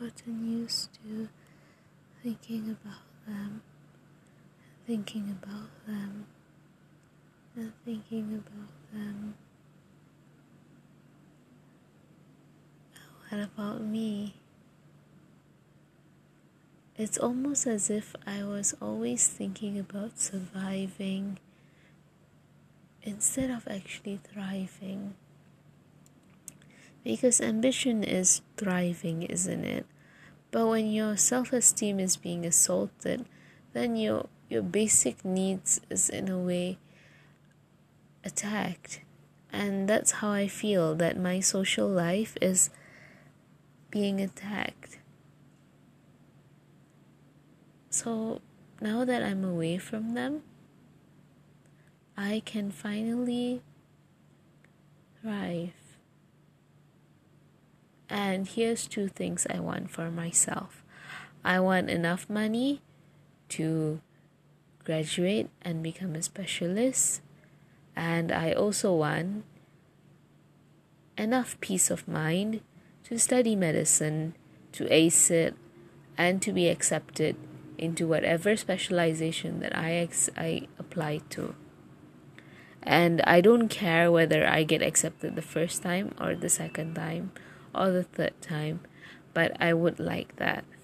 gotten used to thinking about them. What about me? It's almost as if I was always thinking about surviving instead of actually thriving. Because ambition is thriving, isn't it? But when your self-esteem is being assaulted, then your basic needs is in a way attacked. And that's how I feel that my social life is being attacked. So now that I'm away from them, I can finally thrive. And here's two things I want for myself. I want enough money to graduate and become a specialist. And I also want enough peace of mind to study medicine, to ace it, and to be accepted into whatever specialization that I apply to. And I don't care whether I get accepted the first time or the second time, or the third time, but I would like that.